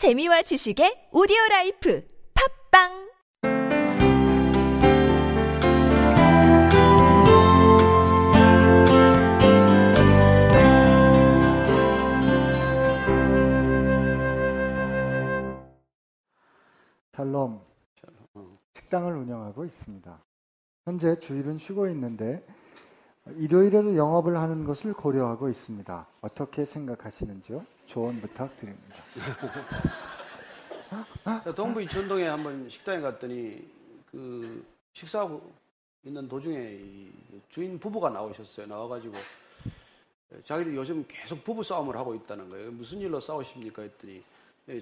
재미와 지식의 오디오라이프 팝빵 샬롬, 식당을 운영하고 있습니다. 현재 주일은 쉬고 있는데 일요일에도 영업을 하는 것을 고려하고 있습니다. 어떻게 생각하시는지요? 조언 부탁드립니다. 동부 이천동에 한번 식당에 갔더니 그 식사하고 있는 도중에 주인 부부가 나오셨어요. 나와가지고 자기들 요즘 계속 부부 싸움을 하고 있다는 거예요. 무슨 일로 싸우십니까? 했더니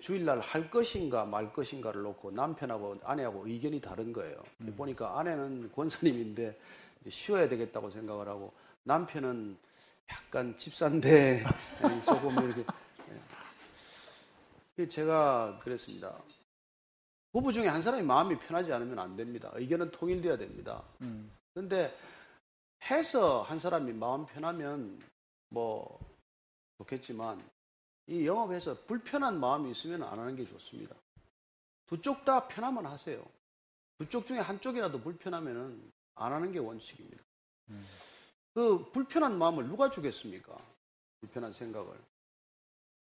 주일날 할 것인가 말 것인가를 놓고 남편하고 아내하고 의견이 다른 거예요. 보니까 아내는 권사님인데 쉬어야 되겠다고 생각을 하고, 남편은 약간 집사인데 조금 이렇게. 제가 그랬습니다. 부부 중에 한 사람이 마음이 편하지 않으면 안 됩니다. 의견은 통일돼야 됩니다. 그런데 해서 한 사람이 마음 편하면 뭐 좋겠지만, 이 영업에서 불편한 마음이 있으면 안 하는 게 좋습니다. 두 쪽 다 편하면 하세요. 두 쪽 중에 한쪽이라도 불편하면 안 하는 게 원칙입니다. 그 불편한 마음을 누가 주겠습니까? 불편한 생각을.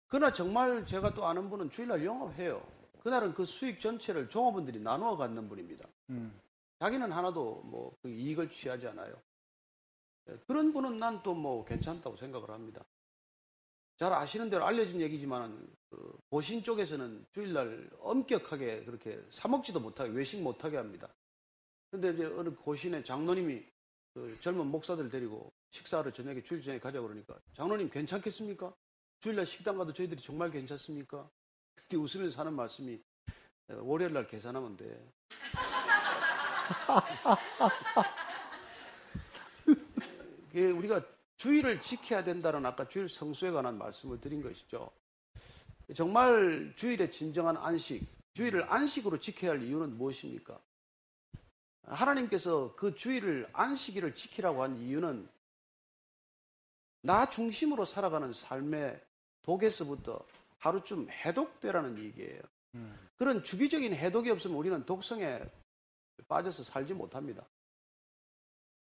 그러나 정말 제가 또 아는 분은 주일날 영업해요. 그날은 그 수익 전체를 종업원들이 나누어 갖는 분입니다. 자기는 하나도 뭐 그 이익을 취하지 않아요. 그런 분은 난 또 뭐 괜찮다고 생각을 합니다. 잘 아시는 대로 알려진 얘기지만, 그 보신 쪽에서는 주일날 엄격하게 그렇게 사먹지도 못하게, 외식 못하게 합니다. 근데 이제 어느 고신의 장로님이 그 젊은 목사들 데리고 식사를 저녁에, 주일 저녁에 가자고 그러니까, 장로님 괜찮겠습니까? 주일날 식당 가도 저희들이 정말 괜찮습니까? 그때 웃으면서 하는 말씀이, 월요일날 계산하면 돼. 우리가 주의를 지켜야 된다는 아까 주일 성수에 관한 말씀을 드린 것이죠. 정말 주일의 진정한 안식, 주일을 안식으로 지켜야 할 이유는 무엇입니까? 하나님께서 그 주일을, 안식일을 지키라고 한 이유는 나 중심으로 살아가는 삶의 독에서부터 하루쯤 해독되라는 얘기예요. 그런 주기적인 해독이 없으면 우리는 독성에 빠져서 살지 못합니다.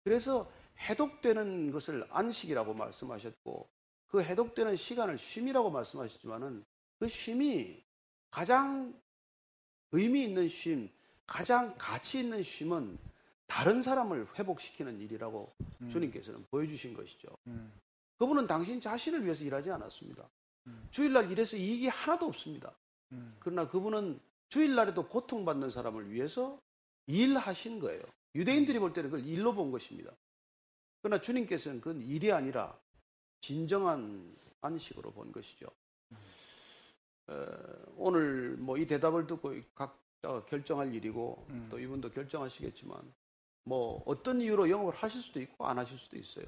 그래서 해독되는 것을 안식이라고 말씀하셨고, 그 해독되는 시간을 쉼이라고 말씀하셨지만은, 그 쉼이 가장 의미 있는 쉼, 가장 가치 있는 쉼은 다른 사람을 회복시키는 일이라고 주님께서는 보여주신 것이죠. 그분은 당신 자신을 위해서 일하지 않았습니다. 주일날 일해서 이익이 하나도 없습니다. 그러나 그분은 주일날에도 고통받는 사람을 위해서 일하신 거예요. 유대인들이 볼 때는 그걸 일로 본 것입니다. 그러나 주님께서는 그건 일이 아니라 진정한 안식으로 본 것이죠. 오늘 뭐 이 대답을 듣고 각자가 결정할 일이고, 또 이분도 결정하시겠지만, 뭐 어떤 이유로 영업을 하실 수도 있고 안 하실 수도 있어요.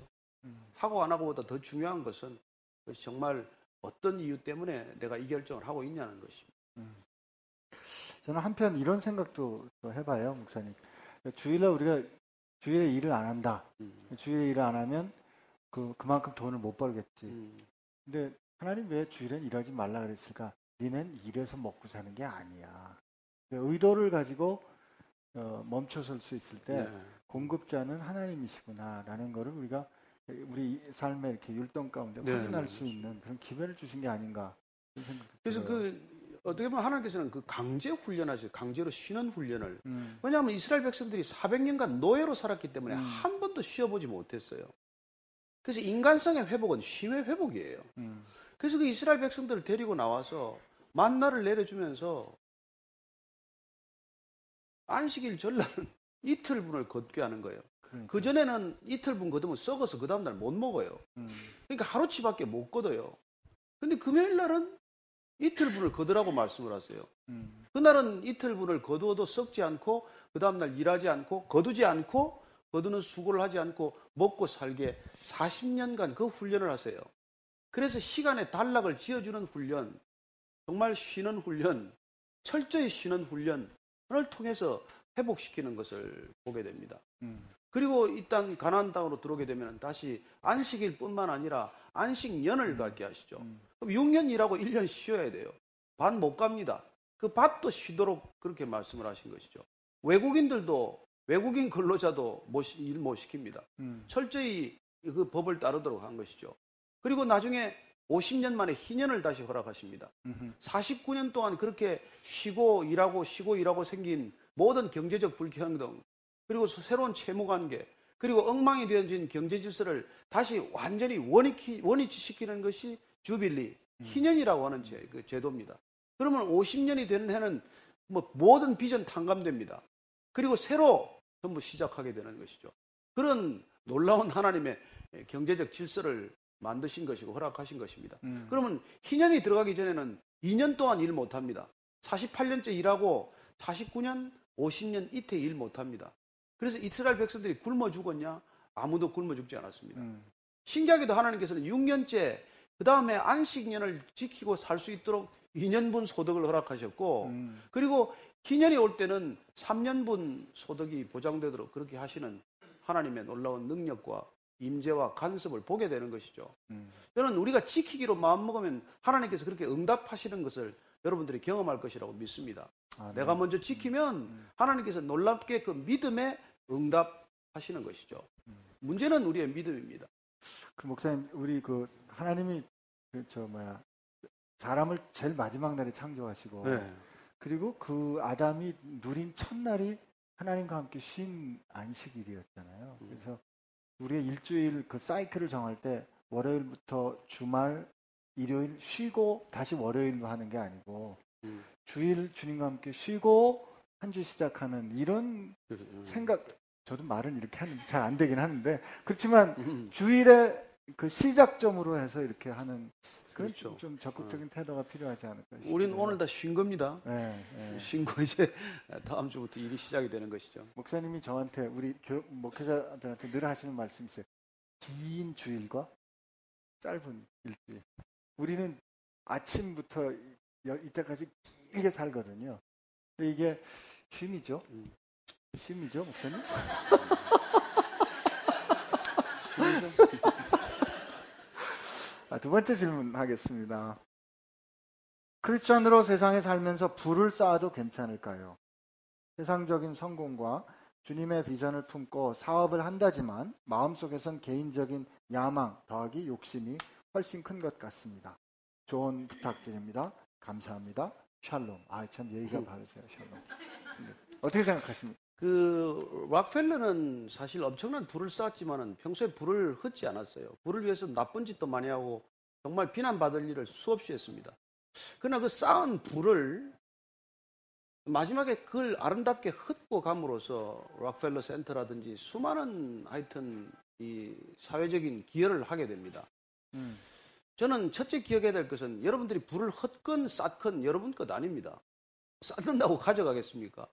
하고 안 하고보다 더 중요한 것은 정말 어떤 이유 때문에 내가 이 결정을 하고 있냐는 것입니다. 저는 한편 이런 생각도 해봐요, 목사님. 주일날 우리가 주일에 일을 안 한다. 주일에 일을 안 하면 그만큼 돈을 못 벌겠지. 근데 하나님 왜 주일엔 일하지 말라 그랬을까? 니는 일해서 먹고 사는 게 아니야. 의도를 가지고 멈춰설 수 있을 때, 네, 공급자는 하나님이시구나라는 거를 우리가 우리 삶의 이렇게 율동 가운데, 네, 확인할, 네, 수 있는 그런 기회를 주신 게 아닌가. 그래서 어떻게 보면 하나님께서는 그 강제 훈련하세요. 강제로 쉬는 훈련을. 왜냐하면 이스라엘 백성들이 400년간 노예로 살았기 때문에 한 번도 쉬어보지 못했어요. 그래서 인간성의 회복은 쉼의 회복이에요. 그래서 그 이스라엘 백성들을 데리고 나와서 만나를 내려주면서 안식일 전날은 이틀분을 걷게 하는 거예요. 그전에는 이틀분 걷으면 썩어서 그 다음날 못 먹어요. 그러니까 하루치밖에 못 걷어요. 근데 금요일날은 이틀분을 거두라고 말씀을 하세요. 그날은 이틀분을 거두어도 썩지 않고, 그 다음날 일하지 않고, 거두지 않고, 거두는 수고를 하지 않고, 먹고 살게 40년간 그 훈련을 하세요. 그래서 시간에 단락을 지어주는 훈련, 정말 쉬는 훈련, 철저히 쉬는 훈련을 통해서 회복시키는 것을 보게 됩니다. 그리고 이 땅, 가나안 땅으로 들어오게 되면 다시 안식일 뿐만 아니라 안식년을 갖게 하시죠. 그럼 6년 일하고 1년 쉬어야 돼요. 밭 못 갑니다. 그 밭도 쉬도록 그렇게 말씀을 하신 것이죠. 외국인들도, 외국인 근로자도 일 못 시킵니다. 철저히 그 법을 따르도록 한 것이죠. 그리고 나중에 50년 만에 희년을 다시 허락하십니다. 49년 동안 그렇게 쉬고 일하고 생긴 모든 경제적 불평등, 그리고 새로운 채무관계, 그리고 엉망이 되어진 경제 질서를 다시 완전히 원위치시키는 것이 주빌리, 희년이라고 하는 그 제도입니다. 그러면 50년이 되는 해는 뭐 모든 비전 탕감됩니다. 그리고 새로 전부 시작하게 되는 것이죠. 그런 놀라운 하나님의 경제적 질서를 만드신 것이고 허락하신 것입니다. 그러면 희년이 들어가기 전에는 2년 동안 일 못합니다. 48년째 일하고 49년, 50년 이태 일 못합니다. 그래서 이스라엘 백성들이 굶어 죽었냐? 아무도 굶어 죽지 않았습니다. 신기하게도 하나님께서는 6년째 그 다음에 안식년을 지키고 살 수 있도록 2년분 소득을 허락하셨고 그리고 기년이 올 때는 3년분 소득이 보장되도록 그렇게 하시는 하나님의 놀라운 능력과 임재와 간섭을 보게 되는 것이죠. 저는 우리가 지키기로 마음먹으면 하나님께서 그렇게 응답하시는 것을 여러분들이 경험할 것이라고 믿습니다. 아, 네. 내가 먼저 지키면 하나님께서 놀랍게 그 믿음에 응답하시는 것이죠. 문제는 우리의 믿음입니다. 그럼 목사님, 우리 그 하나님이 사람을 제일 마지막 날에 창조하시고 네. 그리고 그 아담이 누린 첫날이 하나님과 함께 쉰 안식일이었잖아요. 그래서 우리의 일주일 그 사이클을 정할 때 월요일부터 주말, 일요일 쉬고 다시 월요일로 하는 게 아니고 주일 주님과 함께 쉬고 한 주 시작하는 이런 생각, 저도 말은 이렇게 하는데 잘 안 되긴 하는데 그렇지만 주일에 그 시작점으로 해서 이렇게 하는 그렇죠. 좀 적극적인 태도가 필요하지 않을까 싶어요. 우리는 오늘 다 쉰 겁니다. 네, 네. 쉰 거 이제 다음 주부터 일이 시작이 되는 것이죠. 목사님이 저한테 우리 목회자들한테 늘 하시는 말씀이 있어요. 긴 주일과 짧은 일주일. 우리는 아침부터 이때까지 길게 살거든요. 근데 이게 쉼이죠? 쉼이죠, 목사님? 쉼이죠? 두 번째 질문 하겠습니다. 크리스천으로 세상에 살면서 부를 쌓아도 괜찮을까요? 세상적인 성공과 주님의 비전을 품고 사업을 한다지만 마음속에선 개인적인 야망 더하기 욕심이 훨씬 큰 것 같습니다. 조언 부탁드립니다. 감사합니다. 샬롬. 아, 참 예의가 바르세요. 샬롬. 어떻게 생각하십니까? 그 락펠러는 사실 엄청난 부를 쌓았지만은 평소에 부를 헛지 않았어요. 부를 위해서 나쁜 짓도 많이 하고 정말 비난받을 일을 수없이 했습니다. 그러나 그 쌓은 부를 마지막에 그걸 아름답게 흩고 감으로써 락펠러 센터라든지 수많은 하여튼 이 사회적인 기여를 하게 됩니다. 저는 첫째 기억해야 될 것은 여러분들이 부를 헛건 쌓건 여러분 것 아닙니다. 쌓는다고 가져가겠습니까?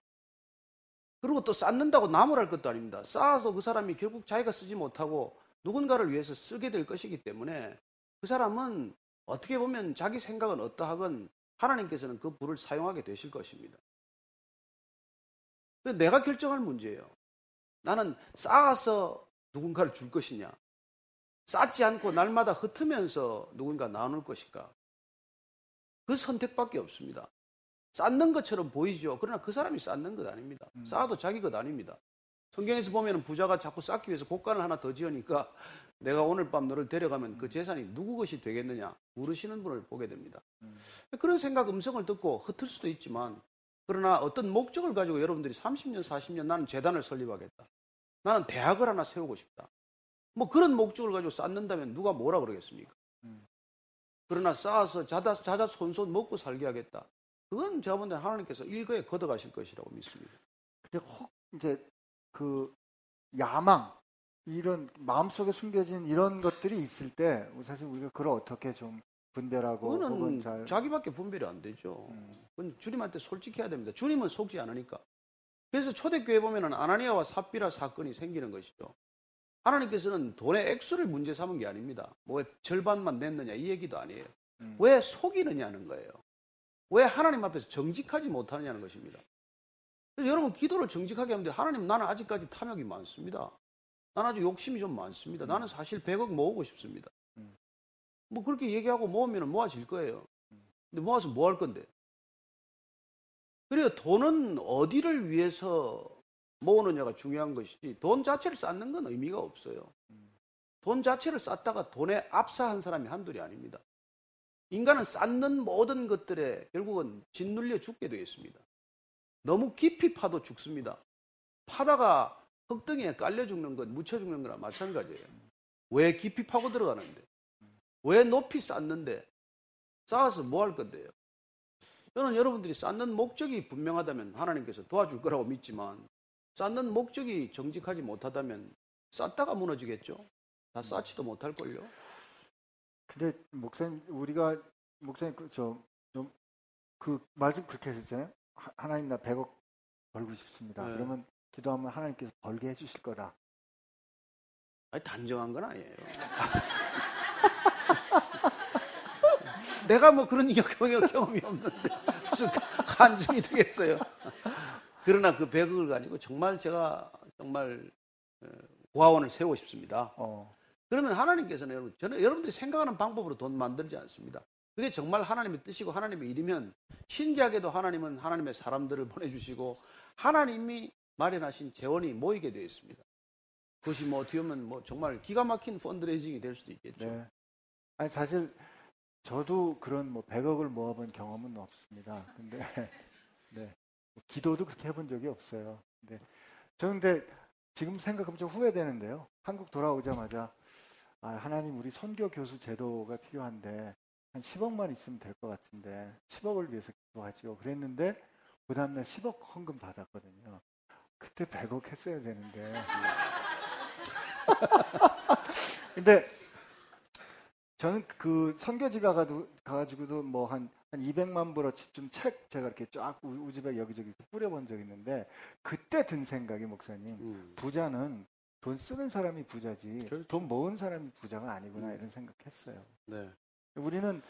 그리고 또 쌓는다고 나무랄 것도 아닙니다. 쌓아서 그 사람이 결국 자기가 쓰지 못하고 누군가를 위해서 쓰게 될 것이기 때문에 그 사람은 어떻게 보면 자기 생각은 어떠하건 하나님께서는 그 불을 사용하게 되실 것입니다. 내가 결정할 문제예요. 나는 쌓아서 누군가를 줄 것이냐, 쌓지 않고 날마다 흩으면서 누군가 나눌 것일까. 그 선택밖에 없습니다. 쌓는 것처럼 보이죠. 그러나 그 사람이 쌓는 것 아닙니다. 쌓아도 자기 것 아닙니다. 성경에서 보면 부자가 자꾸 쌓기 위해서 곡간을 하나 더 지으니까 내가 오늘 밤 너를 데려가면 그 재산이 누구 것이 되겠느냐 물으시는 분을 보게 됩니다. 그런 생각 음성을 듣고 흩을 수도 있지만 그러나 어떤 목적을 가지고 여러분들이 30년, 40년 나는 재단을 설립하겠다. 나는 대학을 하나 세우고 싶다. 뭐 그런 목적을 가지고 쌓는다면 누가 뭐라 그러겠습니까? 그러나 쌓아서 자자손손 먹고 살게 하겠다. 그건 제가 본 데는 하나님께서 일거에 걷어가실 것이라고 믿습니다. 근데 혹 이제 그 야망, 이런 마음속에 숨겨진 이런 것들이 있을 때 사실 우리가 그걸 어떻게 좀 분별하고 그거는 자기밖에 분별이 안 되죠. 그건 주님한테 솔직해야 됩니다. 주님은 속지 않으니까. 그래서 초대교회 보면 아나니아와 삽비라 사건이 생기는 것이죠. 하나님께서는 돈의 액수를 문제 삼은 게 아닙니다. 뭐 절반만 냈느냐 이 얘기도 아니에요. 왜 속이느냐는 거예요. 왜 하나님 앞에서 정직하지 못하느냐는 것입니다. 그래서 여러분 기도를 정직하게 하면 돼요. 하나님, 나는 아직까지 탐욕이 많습니다. 나는 아직 욕심이 좀 많습니다. 나는 사실 100억 모으고 싶습니다. 뭐 그렇게 얘기하고 모으면 모아질 거예요. 근데 모아서 뭐 할 건데? 그래요. 돈은 어디를 위해서 모으느냐가 중요한 것이지 돈 자체를 쌓는 건 의미가 없어요. 돈 자체를 쌓다가 돈에 압사한 사람이 한둘이 아닙니다. 인간은 쌓는 모든 것들에 결국은 짓눌려 죽게 되어 있습니다. 너무 깊이 파도 죽습니다. 파다가 흙덩이에 깔려 죽는 건, 묻혀 죽는 거랑 마찬가지예요. 왜 깊이 파고 들어가는데? 왜 높이 쌓는데? 쌓아서 뭐 할 건데요? 저는 여러분들이 쌓는 목적이 분명하다면 하나님께서 도와줄 거라고 믿지만 쌓는 목적이 정직하지 못하다면 쌓다가 무너지겠죠? 다 쌓지도 못할걸요? 근데 목사님, 우리가 목사님 그 말씀 그렇게 하셨잖아요. 하나님 나 100억 벌고 싶습니다. 네. 그러면 기도하면 하나님께서 벌게 해주실 거다. 아니, 단정한 건 아니에요. 내가 뭐 그런 경험이 없는데 무슨 간증이 되겠어요. 그러나 그 100억을 가지고 정말 제가 정말 고아원을 세우고 싶습니다. 그러면 하나님께서는 여러분들이 생각하는 방법으로 돈 만들지 않습니다. 그게 정말 하나님의 뜻이고 하나님의 일이면 신기하게도 하나님은 하나님의 사람들을 보내주시고 하나님이 마련하신 재원이 모이게 되어 있습니다. 그것이 뭐 어떻게 보면 뭐 정말 기가 막힌 펀드레이징이 될 수도 있겠죠. 네. 아니, 사실 저도 그런 뭐 100억을 모아본 경험은 없습니다. 근데 네, 기도도 그렇게 해본 적이 없어요. 네. 저는 근데 지금 생각하면 좀 후회되는데요. 한국 돌아오자마자 하나님 우리 선교 교수 제도가 필요한데 한 10억만 있으면 될 것 같은데 10억을 위해서 기도하지요. 그랬는데 그 다음날 10억 헌금 받았거든요. 그때 100억 했어야 되는데. 근데 저는 그 선교지가 가가지고도 뭐 한 200만 불어치쯤 책 제가 이렇게 쫙 우즈벡 여기저기 뿌려본 적이 있는데 그때 든 생각이 목사님 부자는 돈 쓰는 사람이 부자지 결정. 돈 모은 사람이 부자가 아니구나 이런 생각했어요. 네. 우리는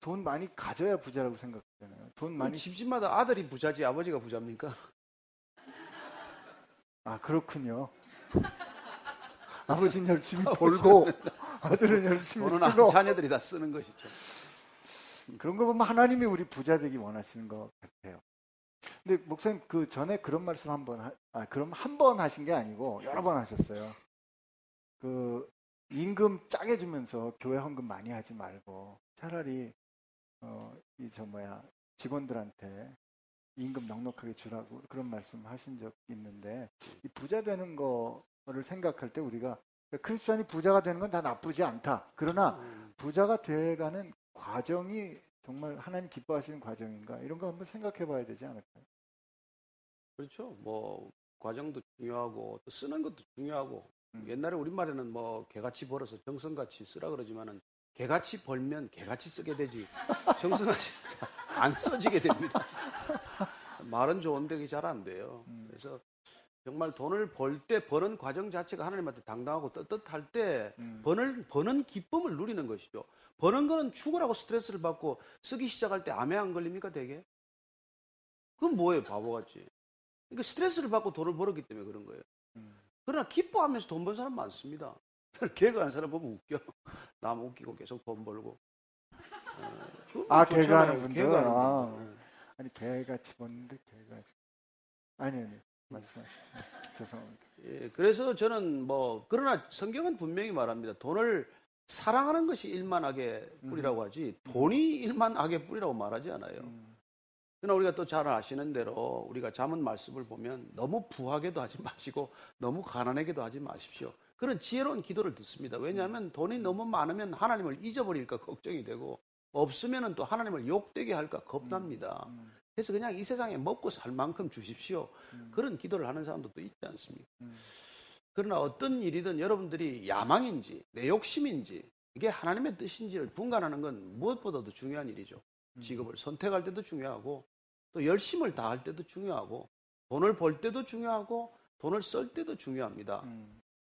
돈 많이 가져야 부자라고 생각하잖아요. 돈 많이 집집마다 아들이 부자지 아버지가 부자입니까? 아 그렇군요. 아버지는 열심히 벌고 아들은 열심히 쓰고 자녀들이 다 쓰는 것이죠. 그런 거 보면 하나님이 우리 부자 되기 원하시는 것 같아요. 근데 목사님 그 전에 그런 말씀 한 번 하신 게 아니고 여러 번 하셨어요. 그 임금 짜게 주면서 교회 헌금 많이 하지 말고 차라리 직원들한테 임금 넉넉하게 주라고 그런 말씀 하신 적 있는데 이 부자 되는 거를 생각할 때 우리가 크리스천이 부자가 되는 건 다 나쁘지 않다. 그러나 부자가 돼가는 과정이 정말 하나님 기뻐하시는 과정인가 이런 거 한번 생각해 봐야 되지 않을까요? 그렇죠. 뭐 과정도 중요하고 또 쓰는 것도 중요하고 옛날에 우리말에는 뭐 개같이 벌어서 정성같이 쓰라 그러지만은 개같이 벌면 개같이 쓰게 되지 정성같이 안 써지게 됩니다. 말은 좋은데 그게 잘 안 돼요. 그래서 정말 돈을 벌 때 버는 과정 자체가 하나님한테 당당하고 떳떳할 때 버는 기쁨을 누리는 것이죠. 버는 거는 죽으라고 스트레스를 받고 쓰기 시작할 때 암에 안 걸립니까 되게? 그건 뭐예요 바보같이. 그러니까 스트레스를 받고 돈을 벌었기 때문에 그런 거예요. 그러나 기뻐하면서 돈 버는 사람 많습니다. 개그하는 사람 보면 웃겨. 남 웃기고 계속 돈 벌고. 개그하는 분들. 아니 개같이 버는데 개같이. 아니. 죄송합니다. 예, 그래서 저는 그러나 성경은 분명히 말합니다. 돈을 사랑하는 것이 일만 악의 뿌리라고 하지 돈이 일만 악의 뿌리라고 말하지 않아요. 그러나 우리가 또 잘 아시는 대로 우리가 잠언 말씀을 보면 너무 부하게도 하지 마시고 너무 가난하게도 하지 마십시오. 그런 지혜로운 기도를 듣습니다. 왜냐하면 돈이 너무 많으면 하나님을 잊어버릴까 걱정이 되고 없으면 또 하나님을 욕되게 할까 겁납니다. 그래서 그냥 이 세상에 먹고 살 만큼 주십시오. 그런 기도를 하는 사람도 또 있지 않습니까? 그러나 어떤 일이든 여러분들이 야망인지 내 욕심인지 이게 하나님의 뜻인지를 분간하는 건 무엇보다도 중요한 일이죠. 직업을 선택할 때도 중요하고 또 열심을 다할 때도 중요하고 돈을 벌 때도 중요하고 돈을 쓸 때도 중요합니다.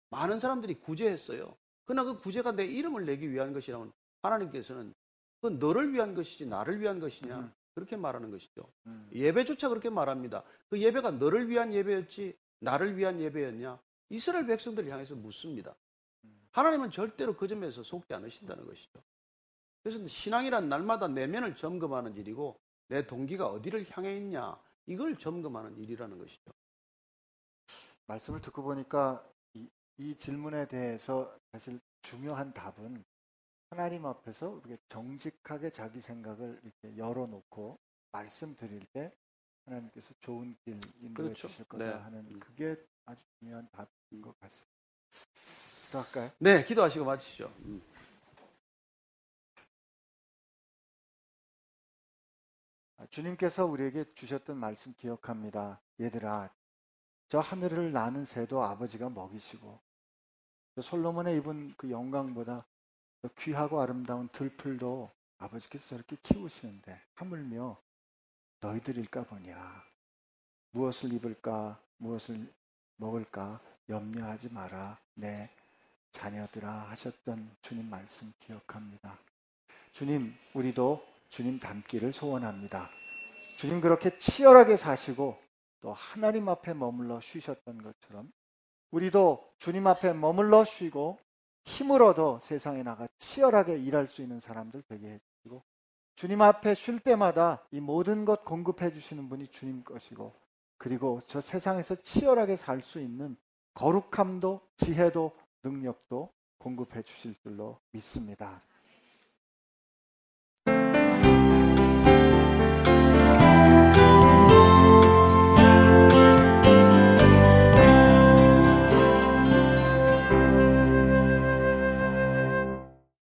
많은 사람들이 구제했어요. 그러나 그 구제가 내 이름을 내기 위한 것이라면 하나님께서는 그건 너를 위한 것이지 나를 위한 것이냐 그렇게 말하는 것이죠. 예배조차 그렇게 말합니다. 그 예배가 너를 위한 예배였지 나를 위한 예배였냐 이스라엘 백성들을 향해서 묻습니다. 하나님은 절대로 그 점에서 속지 않으신다는 것이죠. 그래서 신앙이란 날마다 내면을 점검하는 일이고 내 동기가 어디를 향해 있냐, 이걸 점검하는 일이라는 것이죠. 말씀을 듣고 보니까 이 질문에 대해서 사실 중요한 답은 하나님 앞에서 이렇게 정직하게 자기 생각을 이렇게 열어놓고 말씀드릴 때 하나님께서 좋은 길 인도해 그렇죠. 주실 거다 네. 하는 그게 아주 중요한 답인 것 같습니다. 기도할까요? 네, 기도하시고 마치시죠. 주님께서 우리에게 주셨던 말씀 기억합니다. 얘들아, 저 하늘을 나는 새도 아버지가 먹이시고 저 솔로몬의 입은 그 영광보다 저 귀하고 아름다운 들풀도 아버지께서 저렇게 키우시는데 하물며 너희들일까 보냐. 무엇을 입을까 무엇을 먹을까 염려하지 마라 내 자녀들아 하셨던 주님 말씀 기억합니다. 주님, 우리도 주님 닮기를 소원합니다. 주님 그렇게 치열하게 사시고 또 하나님 앞에 머물러 쉬셨던 것처럼 우리도 주님 앞에 머물러 쉬고 힘을 얻어 세상에 나가 치열하게 일할 수 있는 사람들 되게 해주시고 주님 앞에 쉴 때마다 이 모든 것 공급해 주시는 분이 주님 것이고 그리고 저 세상에서 치열하게 살 수 있는 거룩함도 지혜도 능력도 공급해 주실 줄로 믿습니다.